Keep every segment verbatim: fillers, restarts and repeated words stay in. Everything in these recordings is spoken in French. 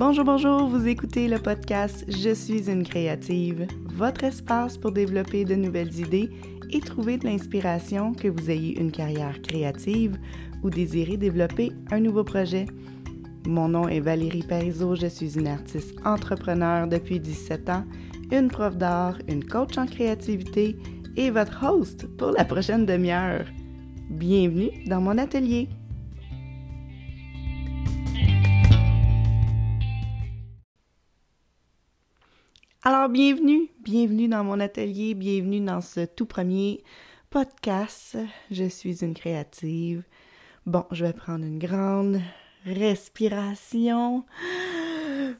Bonjour, bonjour, vous écoutez le podcast Je suis une créative, votre espace pour développer de nouvelles idées et trouver de l'inspiration que vous ayez une carrière créative ou désirez développer un nouveau projet. Mon nom est Valérie Parizeau, je suis une artiste entrepreneur depuis dix-sept ans, une prof d'art, une coach en créativité et votre host pour la prochaine demi-heure. Bienvenue dans mon atelier! Alors, bienvenue, bienvenue dans mon atelier, bienvenue dans ce tout premier podcast « Je suis une créative ». Bon, je vais prendre une grande respiration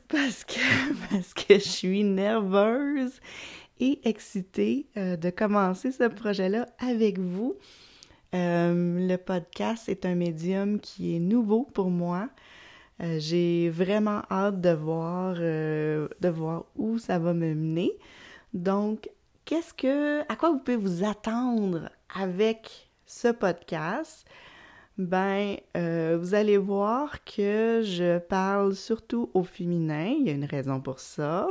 parce que, parce que je suis nerveuse et excitée de commencer ce projet-là avec vous. Euh, le podcast est un médium qui est nouveau pour moi. Euh, j'ai vraiment hâte de voir, euh, de voir où ça va me mener. Donc, qu'est-ce que, à quoi vous pouvez vous attendre avec ce podcast? Ben, euh, vous allez voir que je parle surtout au féminin. Il y a une raison pour ça.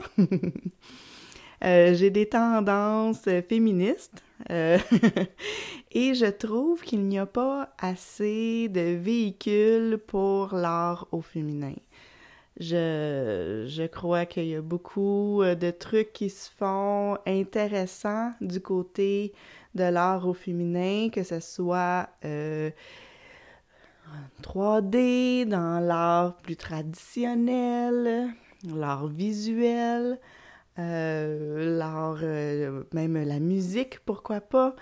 euh, j'ai des tendances féministes euh, et je trouve qu'il n'y a pas assez de véhicules pour l'art au féminin. Je, je crois qu'il y a beaucoup de trucs qui se font intéressants du côté de l'art au féminin, que ce soit euh, en trois D, dans l'art plus traditionnel, l'art visuel, euh, l'art, euh, même la musique, pourquoi pas.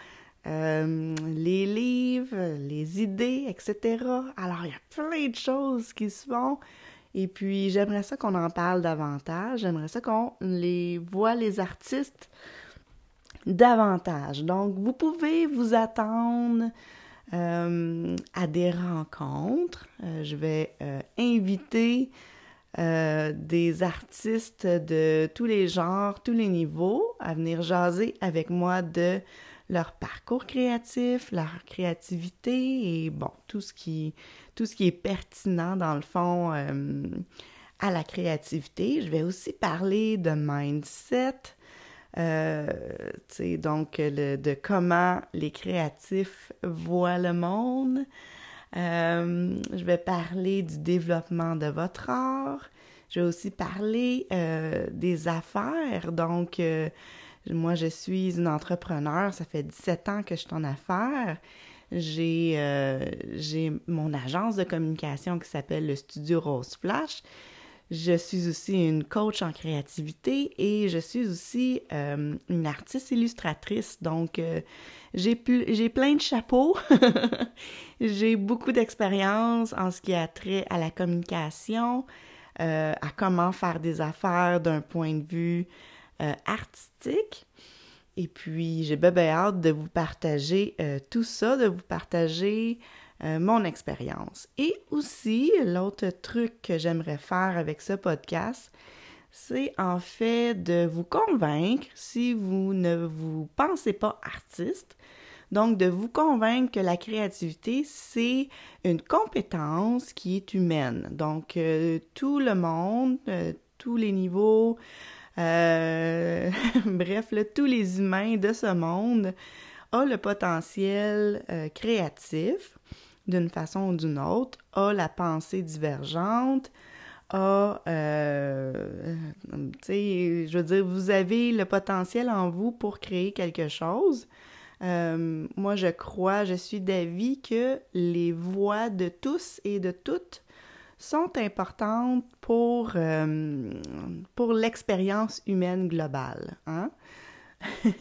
Euh, les livres, les idées, et cetera. Alors, il y a plein de choses qui se font. Et puis, j'aimerais ça qu'on en parle davantage. J'aimerais ça qu'on les voit, les artistes, davantage. Donc, vous pouvez vous attendre euh, à des rencontres. Euh, je vais euh, inviter euh, des artistes de tous les genres, tous les niveaux à venir jaser avec moi de leur parcours créatif, leur créativité et, bon, tout ce qui, tout ce qui est pertinent, dans le fond, euh, à la créativité. Je vais aussi parler de mindset, euh, tu sais, donc, le, de comment les créatifs voient le monde. Euh, je vais parler du développement de votre art. Je vais aussi parler euh, des affaires, donc... Euh, Moi, je suis une entrepreneure, ça fait dix-sept ans que je suis en affaires. J'ai, euh, j'ai mon agence de communication qui s'appelle le Studio Rose Flash. Je suis aussi une coach en créativité et je suis aussi euh, une artiste illustratrice. Donc, euh, j'ai, pu, j'ai plein de chapeaux. J'ai beaucoup d'expérience en ce qui a trait à la communication, euh, à comment faire des affaires d'un point de vue... Euh, artistique. Et puis, j'ai bien ben hâte de vous partager euh, tout ça, de vous partager euh, mon expérience. Et aussi, l'autre truc que j'aimerais faire avec ce podcast, c'est en fait de vous convaincre, si vous ne vous pensez pas artiste, donc de vous convaincre que la créativité, c'est une compétence qui est humaine. Donc, euh, tout le monde, euh, tous les niveaux... Euh, bref, là, tous les humains de ce monde ont le potentiel euh, créatif, d'une façon ou d'une autre, ont la pensée divergente, ont, euh, tu sais, je veux dire, vous avez le potentiel en vous pour créer quelque chose. Euh, moi, je crois, je suis d'avis que les voix de tous et de toutes sont importantes pour, euh, pour l'expérience humaine globale. Hein?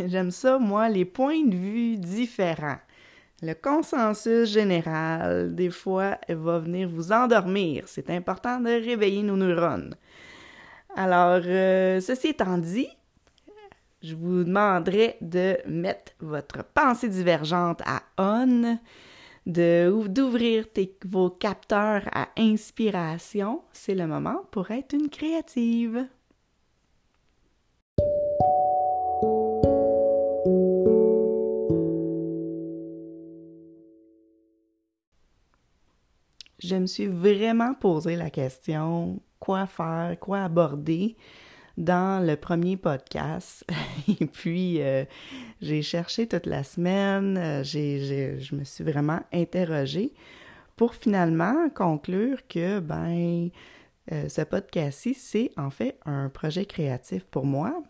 J'aime ça, moi, les points de vue différents. Le consensus général, des fois, va venir vous endormir. C'est important de réveiller nos neurones. Alors, euh, ceci étant dit, je vous demanderai de mettre votre pensée divergente à « on ». De, d'ouvrir tes, vos capteurs à inspiration, c'est le moment pour être une créative. Je me suis vraiment posé la question quoi faire, quoi aborder dans le premier podcast. Et puis, euh, j'ai cherché toute la semaine, j'ai, j'ai, je me suis vraiment interrogée pour finalement conclure que, ben, euh, ce podcast-ci, c'est en fait un projet créatif pour moi.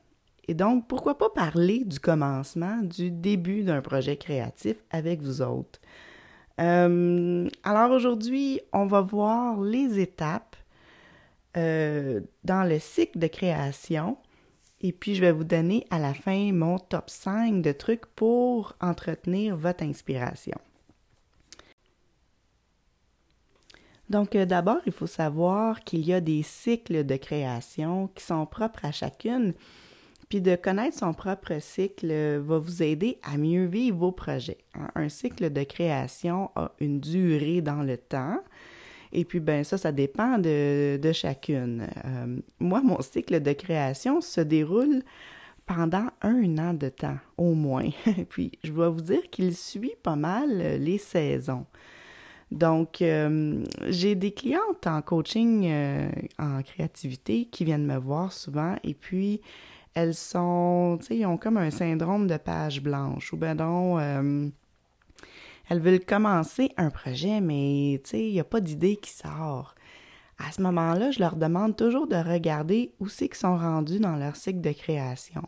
Et donc, pourquoi pas parler du commencement, du début d'un projet créatif avec vous autres? Euh, alors aujourd'hui, on va voir les étapes euh, dans le cycle de création et puis je vais vous donner à la fin mon top cinq de trucs pour entretenir votre inspiration. Donc euh, d'abord, il faut savoir qu'il y a des cycles de création qui sont propres à chacune. Puis de connaître son propre cycle va vous aider à mieux vivre vos projets. Un cycle de création a une durée dans le temps. Et puis, ben ça, ça dépend de, de chacune. Euh, moi, mon cycle de création se déroule pendant un an de temps, au moins. Puis, je dois vous dire qu'il suit pas mal les saisons. Donc, euh, j'ai des clientes en coaching, euh, en créativité, qui viennent me voir souvent. Et puis, elles sont, tu sais, ils ont comme un syndrome de page blanche. Ou bien donc, euh, elles veulent commencer un projet, mais tu sais, il n'y a pas d'idée qui sort. À ce moment-là, je leur demande toujours de regarder où c'est qu'ils sont rendus dans leur cycle de création.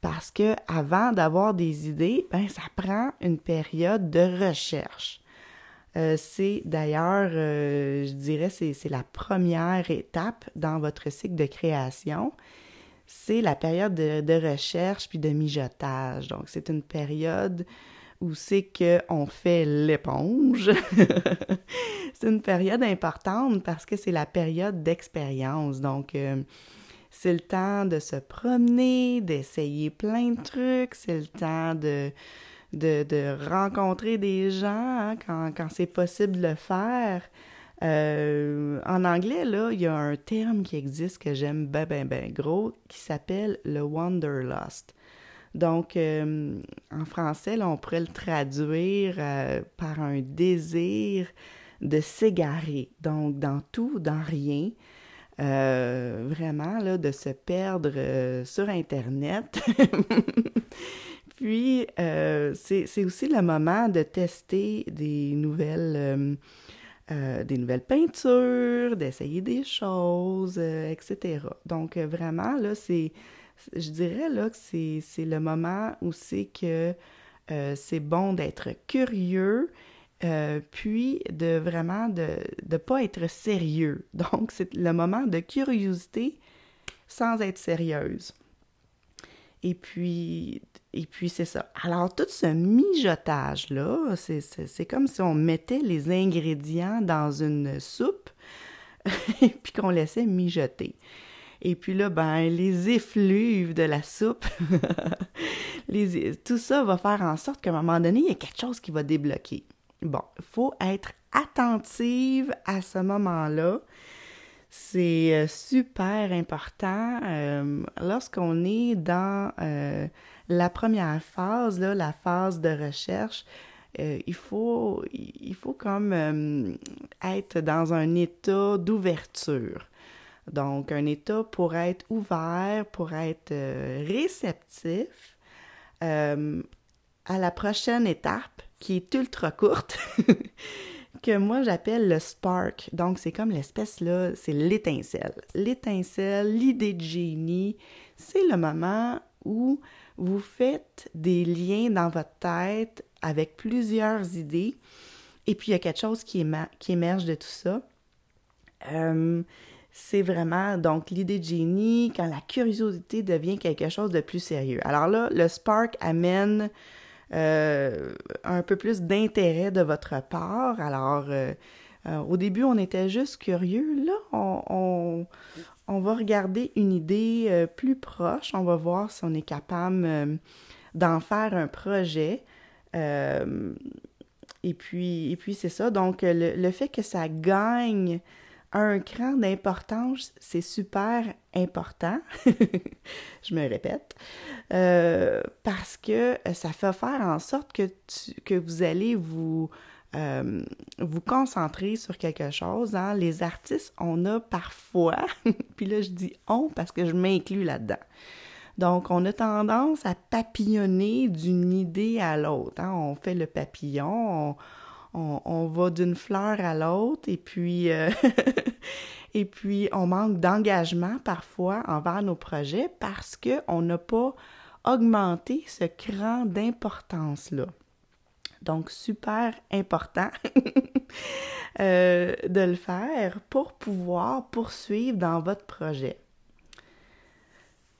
Parce que avant d'avoir des idées, ben, ça prend une période de recherche. Euh, c'est d'ailleurs, euh, je dirais, c'est, c'est la première étape dans votre cycle de création. C'est la période de, de recherche puis de mijotage. Donc, c'est une période où c'est qu'on fait l'éponge. C'est une période importante parce que c'est la période d'expérience. Donc, euh, c'est le temps de se promener, d'essayer plein de trucs. C'est le temps de, de, de rencontrer des gens hein, quand, quand c'est possible de le faire. Euh, en anglais, là, il y a un terme qui existe que j'aime ben, ben, ben gros qui s'appelle le wanderlust. Donc, euh, en français, là, on pourrait le traduire euh, par un désir de s'égarer. Donc, dans tout, dans rien, euh, vraiment, là, de se perdre euh, sur Internet. Puis, euh, c'est, c'est aussi le moment de tester des nouvelles... Euh, Euh, des nouvelles peintures, d'essayer des choses, euh, et cetera. Donc, euh, vraiment, là, c'est, je dirais là, que c'est, c'est le moment où c'est que euh, c'est bon d'être curieux, euh, puis de vraiment de ne pas être sérieux. Donc, c'est le moment de curiosité sans être sérieuse. Et puis, et puis c'est ça. Alors, tout ce mijotage-là, c'est, c'est, c'est comme si on mettait les ingrédients dans une soupe et puis qu'on laissait mijoter. Et puis là, ben, les effluves de la soupe, les, tout ça va faire en sorte qu'à un moment donné, il y a quelque chose qui va débloquer. Bon, il faut être attentive à ce moment-là. C'est super important euh, lorsqu'on est dans euh, la première phase, là, la phase de recherche, euh, il faut, il faut comme euh, être dans un état d'ouverture. Donc, un état pour être ouvert, pour être euh, réceptif euh, à la prochaine étape qui est ultra courte. Que moi, j'appelle le spark. Donc, c'est comme l'espèce, là, c'est l'étincelle. L'étincelle, l'idée de génie, c'est le moment où vous faites des liens dans votre tête avec plusieurs idées et puis il y a quelque chose qui, éma- qui émerge de tout ça. Euh, c'est vraiment, donc, l'idée de génie quand la curiosité devient quelque chose de plus sérieux. Alors là, le spark amène... Euh, un peu plus d'intérêt de votre part. Alors, euh, euh, au début, on était juste curieux. Là, on, on, on va regarder une idée euh, plus proche. On va voir si on est capable euh, d'en faire un projet. Euh, et puis, et puis c'est ça. Donc, le, le fait que ça gagne un cran d'importance, c'est super important, je me répète, euh, parce que ça fait faire en sorte que, tu, que vous allez vous euh, vous concentrer sur quelque chose. Hein. Les artistes, on a parfois, puis là je dis « on » parce que je m'inclus là-dedans. Donc, on a tendance à papillonner d'une idée à l'autre. Hein. On fait le papillon, on, on, on va d'une fleur à l'autre et puis... Euh... Et puis, on manque d'engagement parfois envers nos projets parce qu'on n'a pas augmenté ce cran d'importance-là. Donc, super important euh, de le faire pour pouvoir poursuivre dans votre projet.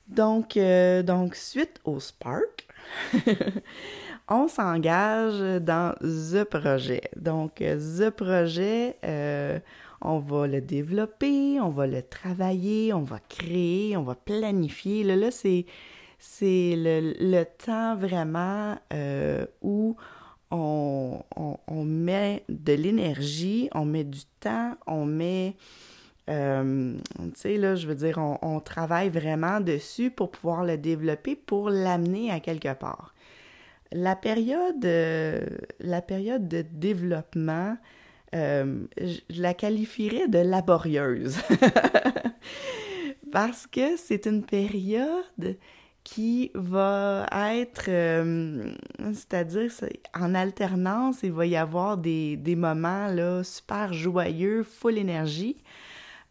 Donc, euh, donc suite au Spark, on s'engage dans The Projet. Donc, The Projet... Euh, on va le développer, on va le travailler, on va créer, on va planifier. Là, là c'est, c'est le, le temps vraiment euh, où on, on, on met de l'énergie, on met du temps, on met... Euh, tu sais, là, je veux dire, on, on travaille vraiment dessus pour pouvoir le développer, pour l'amener à quelque part. La période, euh, la période de développement... Euh, je la qualifierais de laborieuse parce que c'est une période qui va être, euh, c'est-à-dire en alternance, il va y avoir des, des moments là, super joyeux, full énergie,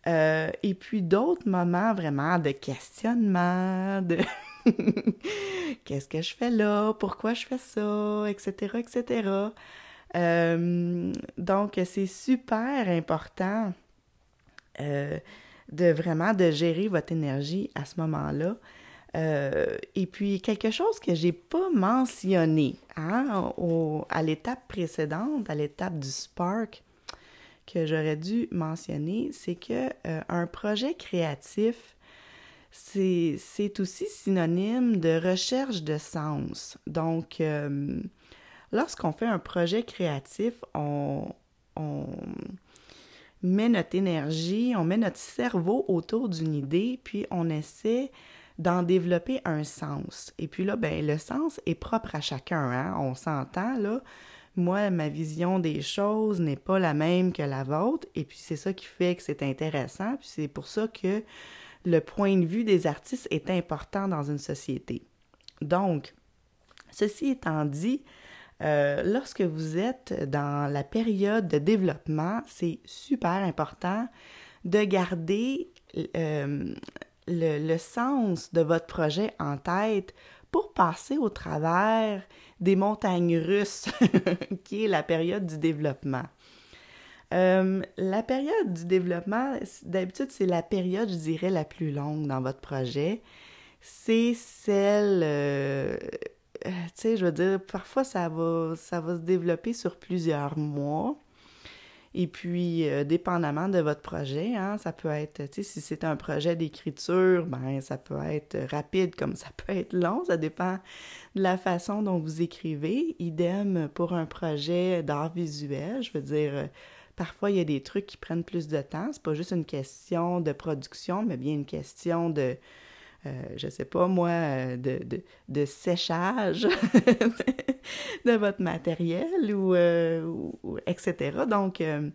euh, et puis d'autres moments vraiment de questionnement, de « qu'est-ce que je fais là? Pourquoi je fais ça? » et cetera, et cetera Euh, donc, c'est super important euh, de vraiment de gérer votre énergie à ce moment-là. Euh, et puis, quelque chose que j'ai pas mentionné hein, au, à l'étape précédente, à l'étape du Spark, que j'aurais dû mentionner, c'est que euh, un projet créatif, c'est, c'est aussi synonyme de recherche de sens. Donc, euh, lorsqu'on fait un projet créatif, on, on met notre énergie, on met notre cerveau autour d'une idée, puis on essaie d'en développer un sens. Et puis là, ben le sens est propre à chacun, hein? On s'entend, là. Moi, ma vision des choses n'est pas la même que la vôtre, et puis c'est ça qui fait que c'est intéressant, puis c'est pour ça que le point de vue des artistes est important dans une société. Donc, ceci étant dit... Euh, lorsque vous êtes dans la période de développement, c'est super important de garder euh, le, le sens de votre projet en tête pour passer au travers des montagnes russes, qui est la période du développement. Euh, la période du développement, d'habitude, c'est la période, je dirais, la plus longue dans votre projet. C'est celle... Euh, Tu sais, je veux dire, parfois, ça va, ça va se développer sur plusieurs mois. Et puis, euh, dépendamment de votre projet, hein, ça peut être, tu sais, si c'est un projet d'écriture, ben ça peut être rapide comme ça peut être long. Ça dépend de la façon dont vous écrivez. Idem pour un projet d'art visuel. Je veux dire, euh, parfois, il y a des trucs qui prennent plus de temps. C'est pas juste une question de production, mais bien une question de... Euh, je sais pas moi, de, de, de séchage de votre matériel ou, euh, ou et cetera. Donc, euh,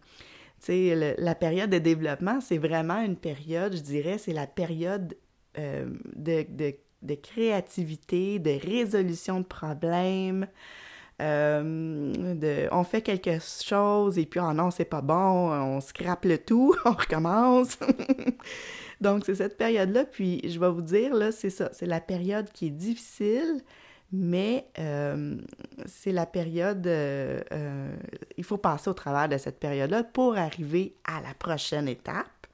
tu sais, la période de développement, c'est vraiment une période, je dirais, c'est la période euh, de, de, de créativité, de résolution de problèmes, euh, de, on fait quelque chose et puis « ah non, c'est pas bon, on scrape le tout, on recommence ». Donc, c'est cette période-là, puis je vais vous dire, là, c'est ça, c'est la période qui est difficile, mais euh, c'est la période, euh, euh, il faut passer au travers de cette période-là pour arriver à la prochaine étape,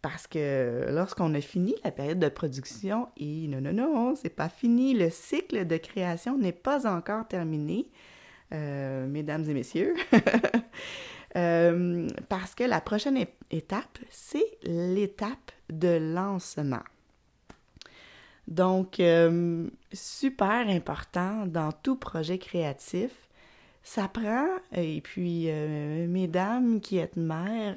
parce que lorsqu'on a fini la période de production, et non, non, non, c'est pas fini, le cycle de création n'est pas encore terminé, euh, mesdames et messieurs. Euh, parce que la prochaine é- étape, c'est l'étape de lancement. Donc, euh, super important dans tout projet créatif. Ça prend, et puis, euh, mesdames qui êtes mères,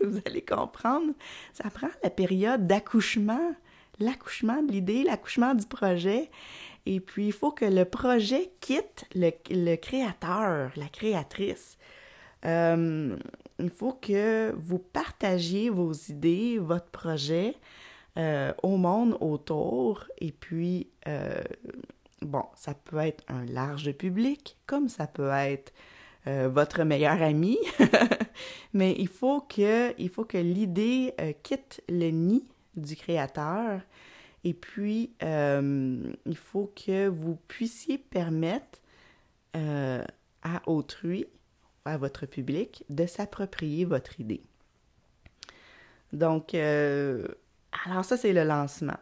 vous allez comprendre, ça prend la période d'accouchement, l'accouchement de l'idée, l'accouchement du projet. Et puis, il faut que le projet quitte le, le créateur, la créatrice. Euh, il faut que vous partagiez vos idées, votre projet euh, au monde autour. Et puis, euh, bon, ça peut être un large public, comme ça peut être euh, votre meilleur ami. Mais il faut que, il faut que l'idée euh, quitte le nid du créateur. Et puis, euh, il faut que vous puissiez permettre euh, à autrui, à votre public, de s'approprier votre idée. Donc, euh, alors ça, c'est le lancement.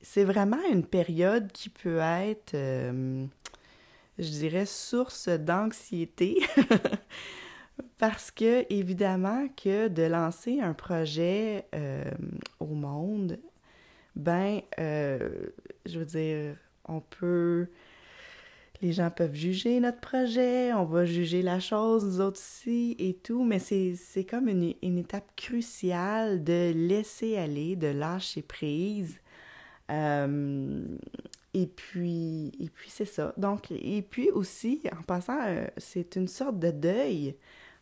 C'est vraiment une période qui peut être, euh, je dirais, source d'anxiété. Parce que, évidemment, que de lancer un projet euh, au monde... ben, euh, je veux dire, on peut... Les gens peuvent juger notre projet, on va juger la chose, nous autres aussi, et tout, mais c'est, c'est comme une, une étape cruciale de laisser aller, de lâcher prise. Euh, et puis, et puis c'est ça. Donc, et puis aussi, en passant, c'est une sorte de deuil,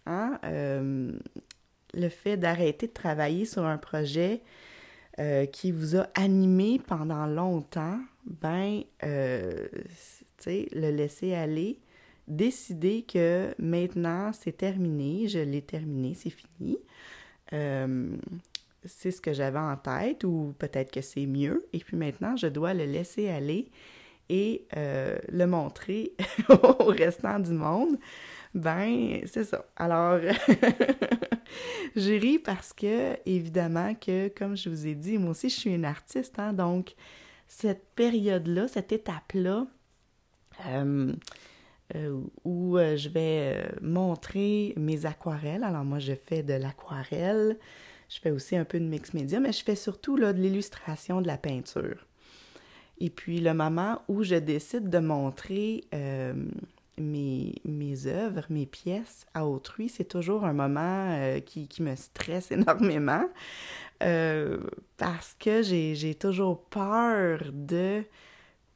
hein, euh, le fait d'arrêter de travailler sur un projet... Euh, qui vous a animé pendant longtemps, ben, euh, tu sais, le laisser aller, décider que maintenant, c'est terminé, je l'ai terminé, c'est fini, euh, c'est ce que j'avais en tête, ou peut-être que c'est mieux, et puis maintenant, je dois le laisser aller et euh, le montrer au restant du monde, ben, c'est ça. Alors... Je ris parce que, évidemment, que, comme je vous ai dit, moi aussi, je suis une artiste, hein, donc cette période-là, cette étape-là, euh, euh, où je vais montrer mes aquarelles. Alors moi, je fais de l'aquarelle, je fais aussi un peu de mix média, mais je fais surtout là, de l'illustration, de la peinture. Et puis, le moment où je décide de montrer... Euh, Mes, mes œuvres, mes pièces à autrui, c'est toujours un moment euh, qui, qui me stresse énormément euh, parce que j'ai, j'ai toujours peur de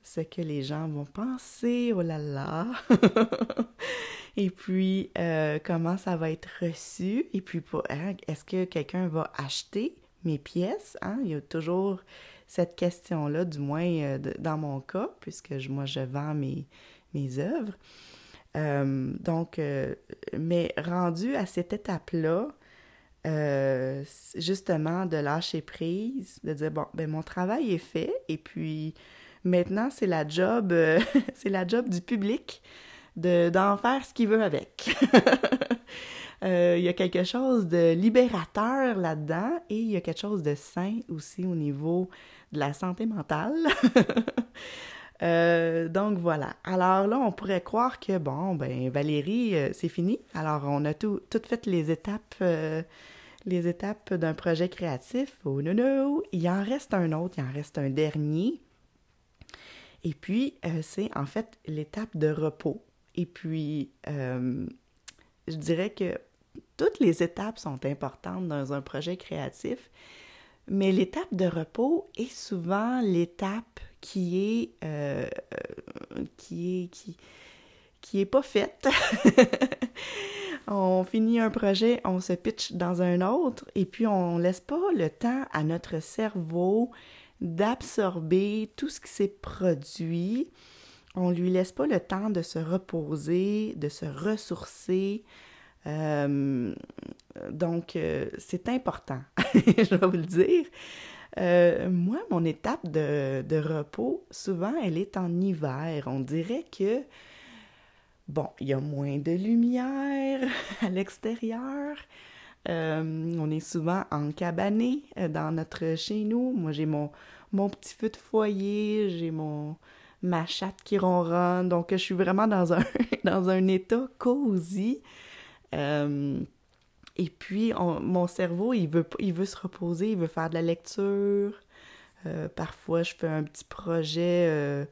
ce que les gens vont penser, oh là là, et puis euh, comment ça va être reçu, et puis pour, hein, est-ce que quelqu'un va acheter mes pièces, hein? Il y a toujours cette question-là, du moins euh, de, dans mon cas, puisque je, moi je vends mes mes œuvres. Euh, donc, euh, mais rendu à cette étape-là, euh, justement, de lâcher prise, de dire, bon, ben mon travail est fait, et puis maintenant, c'est la job, euh, c'est la job du public de, d'en faire ce qu'il veut avec. euh, il y a quelque chose de libérateur là-dedans, et il y a quelque chose de sain aussi au niveau de la santé mentale. Euh, donc voilà. Alors là, on pourrait croire que, bon, ben Valérie, euh, c'est fini. Alors, on a tout, toutes fait les étapes, euh, les étapes d'un projet créatif. Oh non, non! Il en reste un autre, il en reste un dernier. Et puis, euh, c'est en fait l'étape de repos. Et puis, euh, je dirais que toutes les étapes sont importantes dans un projet créatif, mais l'étape de repos est souvent l'étape qui est, euh, qui est, qui, qui est pas faite. On finit un projet, on se pitche dans un autre, et puis on laisse pas le temps à notre cerveau d'absorber tout ce qui s'est produit. On lui laisse pas le temps de se reposer, de se ressourcer. Euh, donc, euh, c'est important, je vais vous le dire. Euh, moi, mon étape de, de repos, souvent, elle est en hiver. On dirait que, bon, il y a moins de lumière à l'extérieur. Euh, on est souvent en cabané dans notre chez nous. Moi, j'ai mon, mon petit feu de foyer, j'ai mon ma chatte qui ronronne. Donc, je suis vraiment dans un, dans un état cosy. Euh, et puis, on, mon cerveau, il veut, il veut se reposer, il veut faire de la lecture. Euh, parfois, je fais un petit projet euh,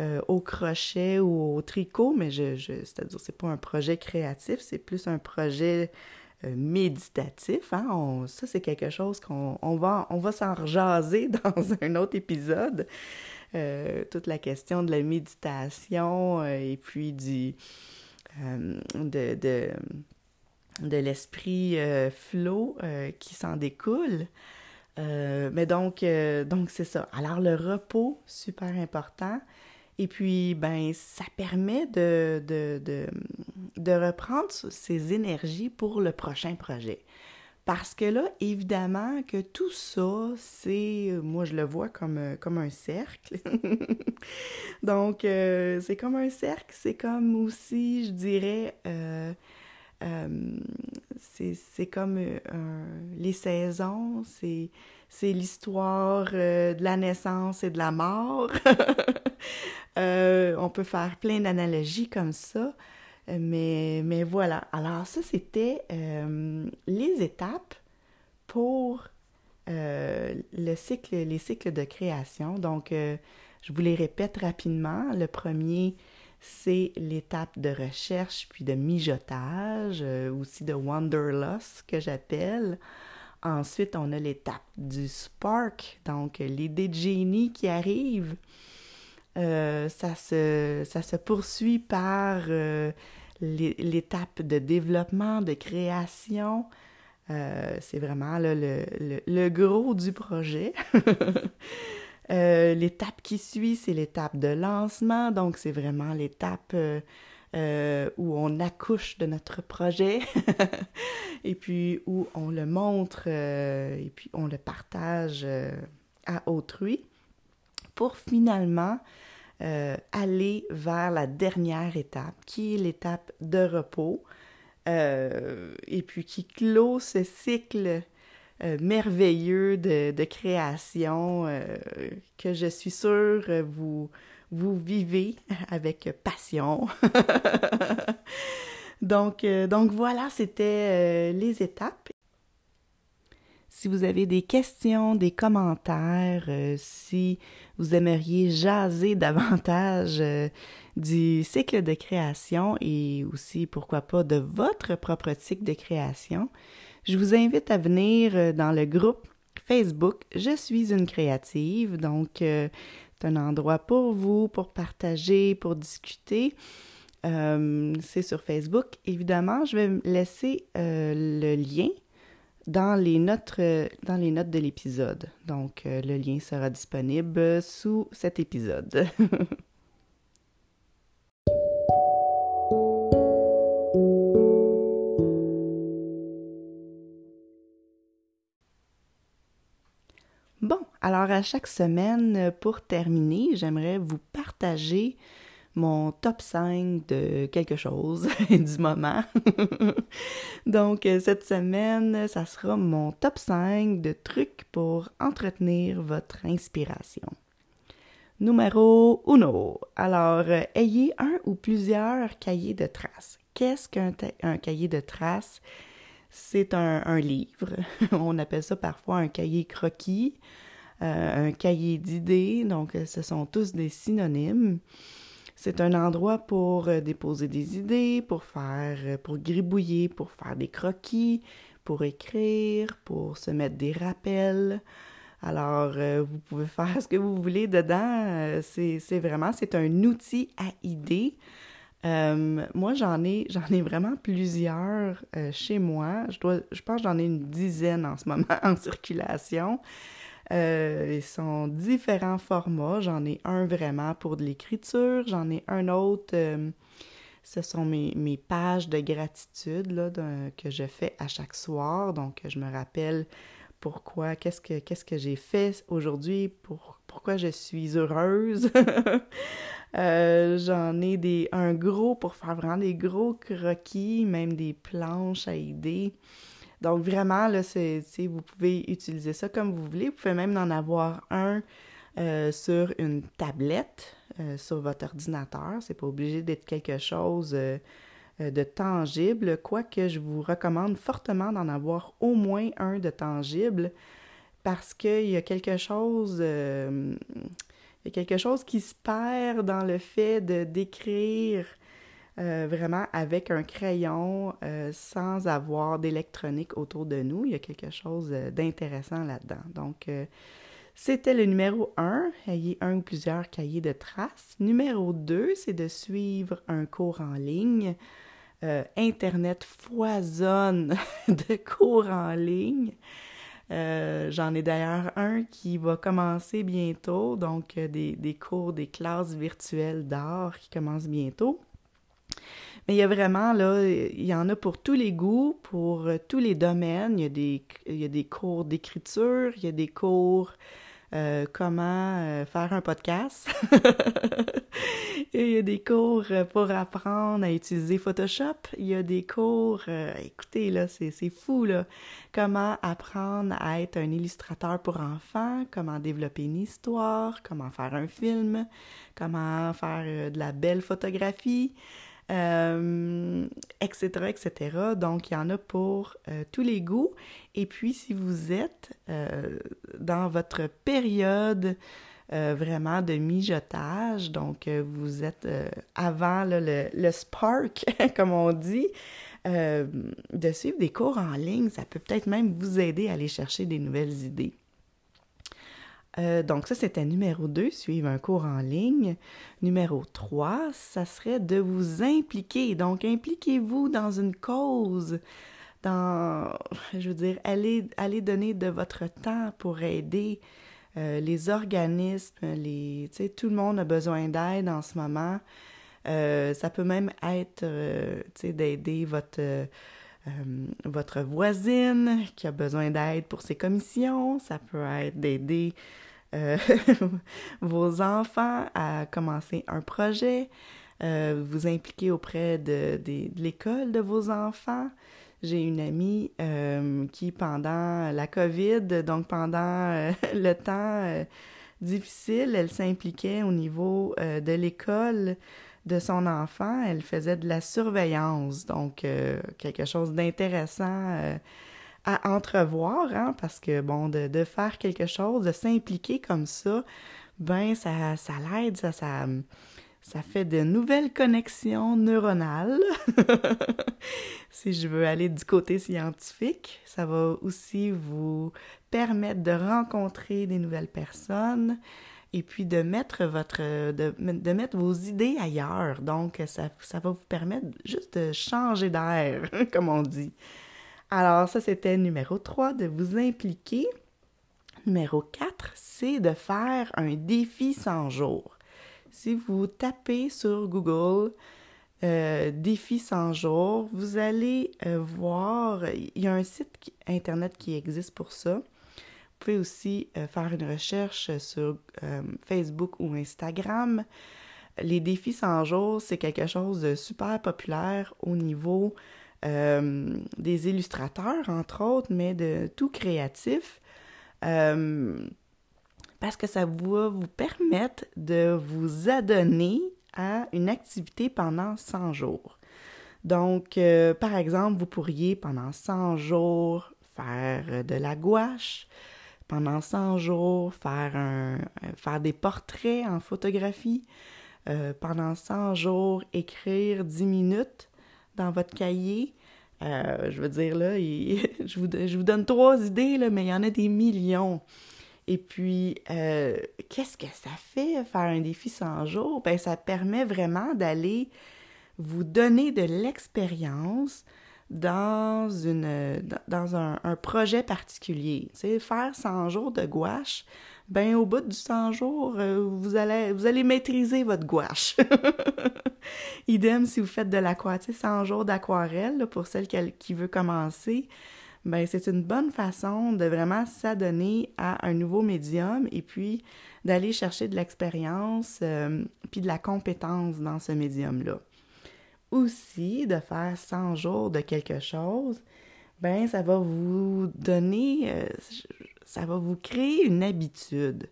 euh, au crochet ou au tricot, mais je, je, c'est-à-dire, c'est pas un projet créatif, c'est plus un projet euh, méditatif. Hein? On, ça, c'est quelque chose qu'on on va, on va s'en rejaser dans un autre épisode. euh, toute la question de la méditation euh, et puis du euh, de, de, de l'esprit euh, flow euh, qui s'en découle. Euh, mais donc, euh, donc c'est ça. Alors, le repos, super important. Et puis, ben, ça permet de, de, de, de reprendre ses énergies pour le prochain projet. Parce que là, évidemment que tout ça, c'est... Moi, je le vois comme, comme un cercle. Donc, euh, c'est comme un cercle. C'est comme aussi, je dirais... Euh, Euh, c'est, c'est comme euh, euh, les saisons, c'est, c'est l'histoire euh, de la naissance et de la mort. euh, on peut faire plein d'analogies comme ça, mais, mais voilà. Alors ça, c'était euh, les étapes pour euh, le cycle, les cycles de création. Donc, euh, je vous les répète rapidement. Le premier... c'est l'étape de recherche puis de mijotage, euh, aussi de wanderlust que j'appelle. Ensuite, on a l'étape du spark, donc l'idée de génie qui arrive. Euh, ça se, ça se poursuit par euh, les, l'étape de développement, de création. Euh, c'est vraiment là, le, le, le gros du projet. Euh, l'étape qui suit, c'est l'étape de lancement, donc c'est vraiment l'étape euh, euh, où on accouche de notre projet et puis où on le montre euh, et puis on le partage euh, à autrui pour finalement euh, aller vers la dernière étape qui est l'étape de repos euh, et puis qui clôt ce cycle Euh, merveilleux de, de création euh, que je suis sûre vous, vous vivez avec passion. donc, euh, donc voilà, c'était euh, les étapes. Si vous avez des questions, des commentaires, euh, si vous aimeriez jaser davantage euh, du cycle de création et aussi, pourquoi pas, de votre propre cycle de création, je vous invite à venir dans le groupe Facebook « Je suis une créative ». Donc, euh, c'est un endroit pour vous, pour partager, pour discuter. Euh, c'est sur Facebook. Évidemment, je vais laisser euh, le lien dans les notes, euh, dans les notes de l'épisode. Donc, euh, le lien sera disponible sous cet épisode. Bon, alors à chaque semaine, pour terminer, j'aimerais vous partager mon top cinq de quelque chose du moment. Donc, cette semaine, ça sera mon top cinq de trucs pour entretenir votre inspiration. Numéro un. Alors, ayez un ou plusieurs cahiers de traces. Qu'est-ce qu'un ta- un cahier de traces? C'est un, un livre. On appelle ça parfois un cahier croquis, euh, un cahier d'idées. Donc, ce sont tous des synonymes. C'est un endroit pour déposer des idées, pour faire, pour gribouiller, pour faire des croquis, pour écrire, pour se mettre des rappels. Alors, euh, vous pouvez faire ce que vous voulez dedans. C'est, c'est vraiment, c'est un outil à idées. Euh, moi, j'en ai, j'en ai vraiment plusieurs euh, chez moi. Je dois, je pense que j'en ai une dizaine en ce moment en circulation. Euh, ils sont différents formats. J'en ai un vraiment pour de l'écriture. J'en ai un autre. Euh, ce sont mes, mes pages de gratitude là, de, que je fais à chaque soir. Donc, je me rappelle pourquoi, qu'est-ce que, qu'est-ce que j'ai fait aujourd'hui, pour, pourquoi je suis heureuse. Euh, j'en ai des, un gros pour faire vraiment des gros croquis, même des planches à idées. Donc vraiment, là, c'est, vous pouvez utiliser ça comme vous voulez. Vous pouvez même en avoir un euh, sur une tablette, euh, sur votre ordinateur. C'est pas obligé d'être quelque chose euh, de tangible, quoique je vous recommande fortement d'en avoir au moins un de tangible parce qu'il y a quelque chose... Euh, Il y a quelque chose qui se perd dans le fait de d'écrire euh, vraiment avec un crayon euh, sans avoir d'électronique autour de nous. Il y a quelque chose d'intéressant là-dedans. Donc, euh, C'était le numéro un, ayez un ou plusieurs cahiers de traces. Numéro deux, c'est de suivre un cours en ligne. Euh, Internet foisonne de cours en ligne. Euh, j'en ai d'ailleurs un qui va commencer bientôt, donc des, des cours, des classes virtuelles d'art qui commencent bientôt. Mais il y a vraiment, là, il y en a pour tous les goûts, pour tous les domaines. Il y a des, il y a des cours d'écriture, il y a des cours euh, comment euh, faire un podcast. Et il y a des cours pour apprendre à utiliser Photoshop. Il y a des cours, euh, écoutez, là, c'est, c'est fou, là. Comment apprendre à être un illustrateur pour enfants, comment développer une histoire, comment faire un film, comment faire euh, de la belle photographie. Euh, et cetera, et cetera. Donc, il y en a pour euh, tous les goûts. Et puis, si vous êtes euh, dans votre période euh, vraiment de mijotage, donc euh, vous êtes euh, avant là, le, le spark, comme on dit, euh, de suivre des cours en ligne, ça peut peut-être même vous aider à aller chercher des nouvelles idées. Euh, donc ça, c'était numéro deux, suivre un cours en ligne. Numéro trois, ça serait de vous impliquer. Donc, impliquez-vous dans une cause, dans, je veux dire, allez, allez donner de votre temps pour aider euh, les organismes, les, tu sais, tout le monde a besoin d'aide en ce moment. Euh, ça peut même être, euh, tu sais, d'aider votre... Euh, Euh, votre voisine qui a besoin d'aide pour ses commissions, ça peut être d'aider euh, vos enfants à commencer un projet, euh, vous impliquer auprès de, de, de l'école de vos enfants. J'ai une amie euh, qui, pendant la COVID, donc pendant euh, le temps euh, difficile, elle s'impliquait au niveau euh, de l'école de son enfant, elle faisait de la surveillance, donc euh, quelque chose d'intéressant euh, à entrevoir, hein, parce que, bon, de, de faire quelque chose, de s'impliquer comme ça, ben ça, ça l'aide, ça, ça, ça fait de nouvelles connexions neuronales. Si je veux aller du côté scientifique, ça va aussi vous permettre de rencontrer des nouvelles personnes, et puis de mettre votre de, de mettre vos idées ailleurs. Donc, ça, ça va vous permettre juste de changer d'air, comme on dit. Alors, ça, c'était numéro trois, de vous impliquer. Numéro quatre, c'est de faire un défi cent jours. Si vous tapez sur Google euh, « défi cent jours », vous allez euh, voir, il y a un site qui, Internet qui existe pour ça. Vous pouvez aussi euh, faire une recherche sur euh, Facebook ou Instagram. Les défis cent jours, c'est quelque chose de super populaire au niveau euh, des illustrateurs, entre autres, mais de tout créatif, euh, parce que ça va vous permettre de vous adonner à une activité pendant cent jours. Donc, euh, par exemple, vous pourriez pendant cent jours faire de la gouache, pendant cent jours, faire, un, faire des portraits en photographie. Euh, pendant cent jours, écrire dix minutes dans votre cahier. Euh, je veux dire, là, il, je, vous, je vous donne trois idées, là, mais il y en a des millions. Et puis, euh, qu'est-ce que ça fait, faire un défi cent jours? Bien, ça permet vraiment d'aller vous donner de l'expérience dans une dans un, un projet particulier. Tu sais, faire cent jours de gouache, ben au bout du cent jours, vous allez vous allez maîtriser votre gouache. Idem si vous faites de l'aquarelle, tu sais, cent jours d'aquarelle, là, pour celle qui, qui veut commencer, ben c'est une bonne façon de vraiment s'adonner à un nouveau médium et puis d'aller chercher de l'expérience euh, puis de la compétence dans ce médium-là. Aussi, de faire cent jours de quelque chose, bien, ça va vous donner, euh, ça va vous créer une habitude,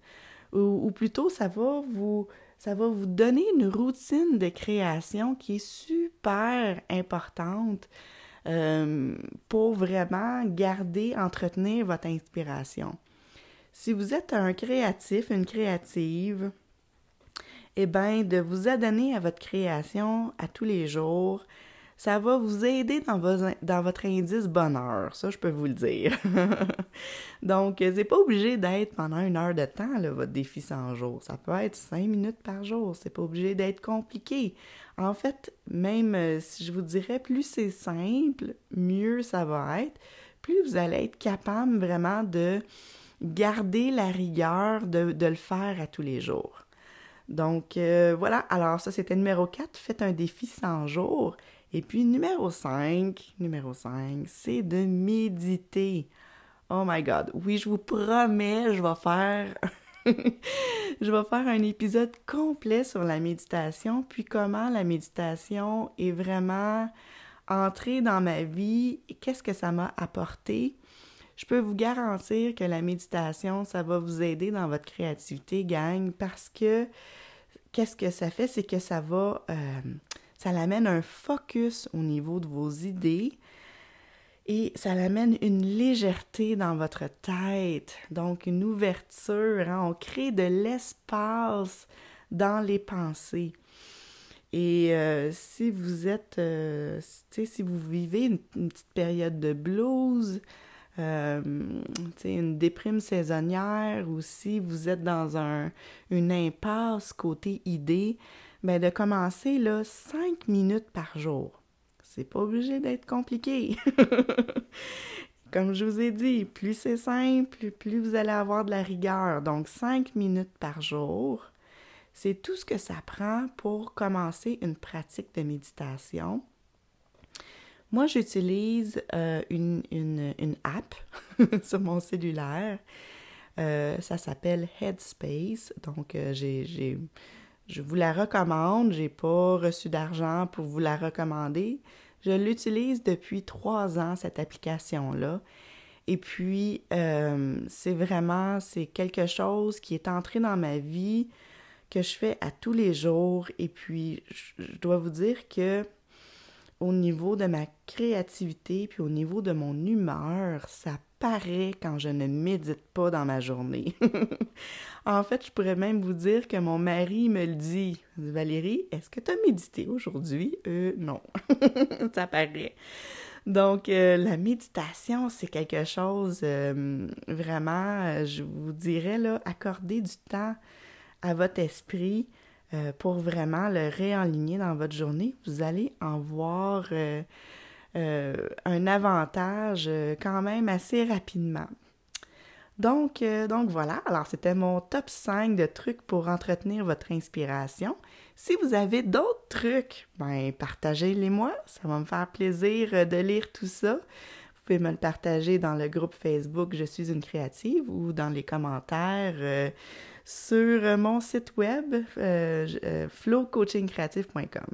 ou, ou plutôt, ça va vous, ça va vous donner une routine de création qui est super importante euh, pour vraiment garder, entretenir votre inspiration. Si vous êtes un créatif, une créative, eh bien, de vous adonner à votre création à tous les jours, ça va vous aider dans, vos, dans votre indice bonheur, ça je peux vous le dire. Donc, c'est pas obligé d'être pendant une heure de temps, là, votre défi cent jours. Ça peut être cinq minutes par jour, c'est pas obligé d'être compliqué. En fait, même si je vous dirais, plus c'est simple, mieux ça va être, plus vous allez être capable vraiment de garder la rigueur de, de le faire à tous les jours. Donc, euh, voilà. Alors, ça, c'était numéro quatre. Faites un défi cent jours. Et puis, numéro cinq, numéro cinq, c'est de méditer. Oh my God! Oui, je vous promets, je vais faire... je vais faire un épisode complet sur la méditation, puis comment la méditation est vraiment entrée dans ma vie et qu'est-ce que ça m'a apporté. Je peux vous garantir que la méditation, ça va vous aider dans votre créativité, gang, parce que qu'est-ce que ça fait, c'est que ça va, euh, ça l'amène un focus au niveau de vos idées et ça l'amène une légèreté dans votre tête, donc une ouverture, hein, on crée de l'espace dans les pensées. Et euh, si vous êtes, euh, tu sais, si vous vivez une, une petite période de blues, Euh, une déprime saisonnière ou si vous êtes dans un, une impasse côté idée, ben de commencer là, cinq minutes par jour. C'est pas obligé d'être compliqué. Comme je vous ai dit, plus c'est simple, plus vous allez avoir de la rigueur. Donc, cinq minutes par jour, c'est tout ce que ça prend pour commencer une pratique de méditation. Moi, j'utilise euh, une, une, une app sur mon cellulaire. Euh, ça s'appelle Headspace. Donc, euh, j'ai, j'ai, je vous la recommande. Je n'ai pas reçu d'argent pour vous la recommander. Je l'utilise depuis trois ans, cette application-là. Et puis, euh, c'est vraiment, c'est quelque chose qui est entré dans ma vie, que je fais à tous les jours. Et puis, je, je dois vous dire que au niveau de ma créativité, puis au niveau de mon humeur, ça paraît quand je ne médite pas dans ma journée. En fait, je pourrais même vous dire que mon mari me le dit. « Valérie, est-ce que tu as médité aujourd'hui? » Euh, non. Ça paraît. Donc, euh, la méditation, c'est quelque chose, euh, vraiment, je vous dirais, là, accorder du temps à votre esprit, Euh, pour vraiment le réaligner dans votre journée, vous allez en voir euh, euh, un avantage euh, quand même assez rapidement. Donc, euh, donc voilà, alors c'était mon top cinq de trucs pour entretenir votre inspiration. Si vous avez d'autres trucs, ben partagez-les moi, ça va me faire plaisir de lire tout ça. Vous pouvez me le partager dans le groupe Facebook « Je suis une créative » ou dans les commentaires euh, sur mon site web, euh, euh, flow coaching creative point com.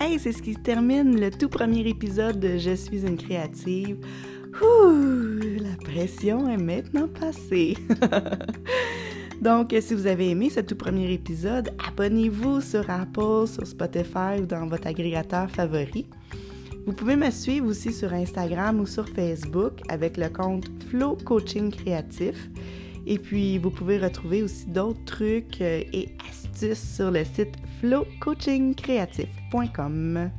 Hey, c'est ce qui termine le tout premier épisode de « Je suis une créative ». Ouh, la pression est maintenant passée! Donc, si vous avez aimé ce tout premier épisode, abonnez-vous sur Apple, sur Spotify ou dans votre agrégateur favori. Vous pouvez me suivre aussi sur Instagram ou sur Facebook avec le compte Flow Coaching Créatif. Et puis, vous pouvez retrouver aussi d'autres trucs et astuces sur le site flow coaching creatif point com.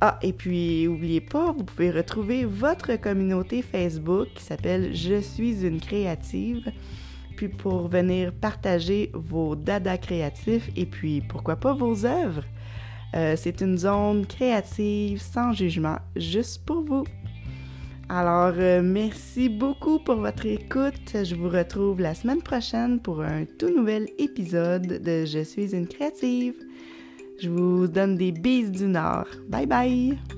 Ah, et puis, n'oubliez pas, vous pouvez retrouver votre communauté Facebook qui s'appelle « Je suis une créative ». Puis pour venir partager vos dada créatifs et puis pourquoi pas vos œuvres. Euh, c'est une zone créative, sans jugement, juste pour vous. Alors, euh, merci beaucoup pour votre écoute. Je vous retrouve la semaine prochaine pour un tout nouvel épisode de Je suis une créative. Je vous donne des bises du Nord. Bye bye!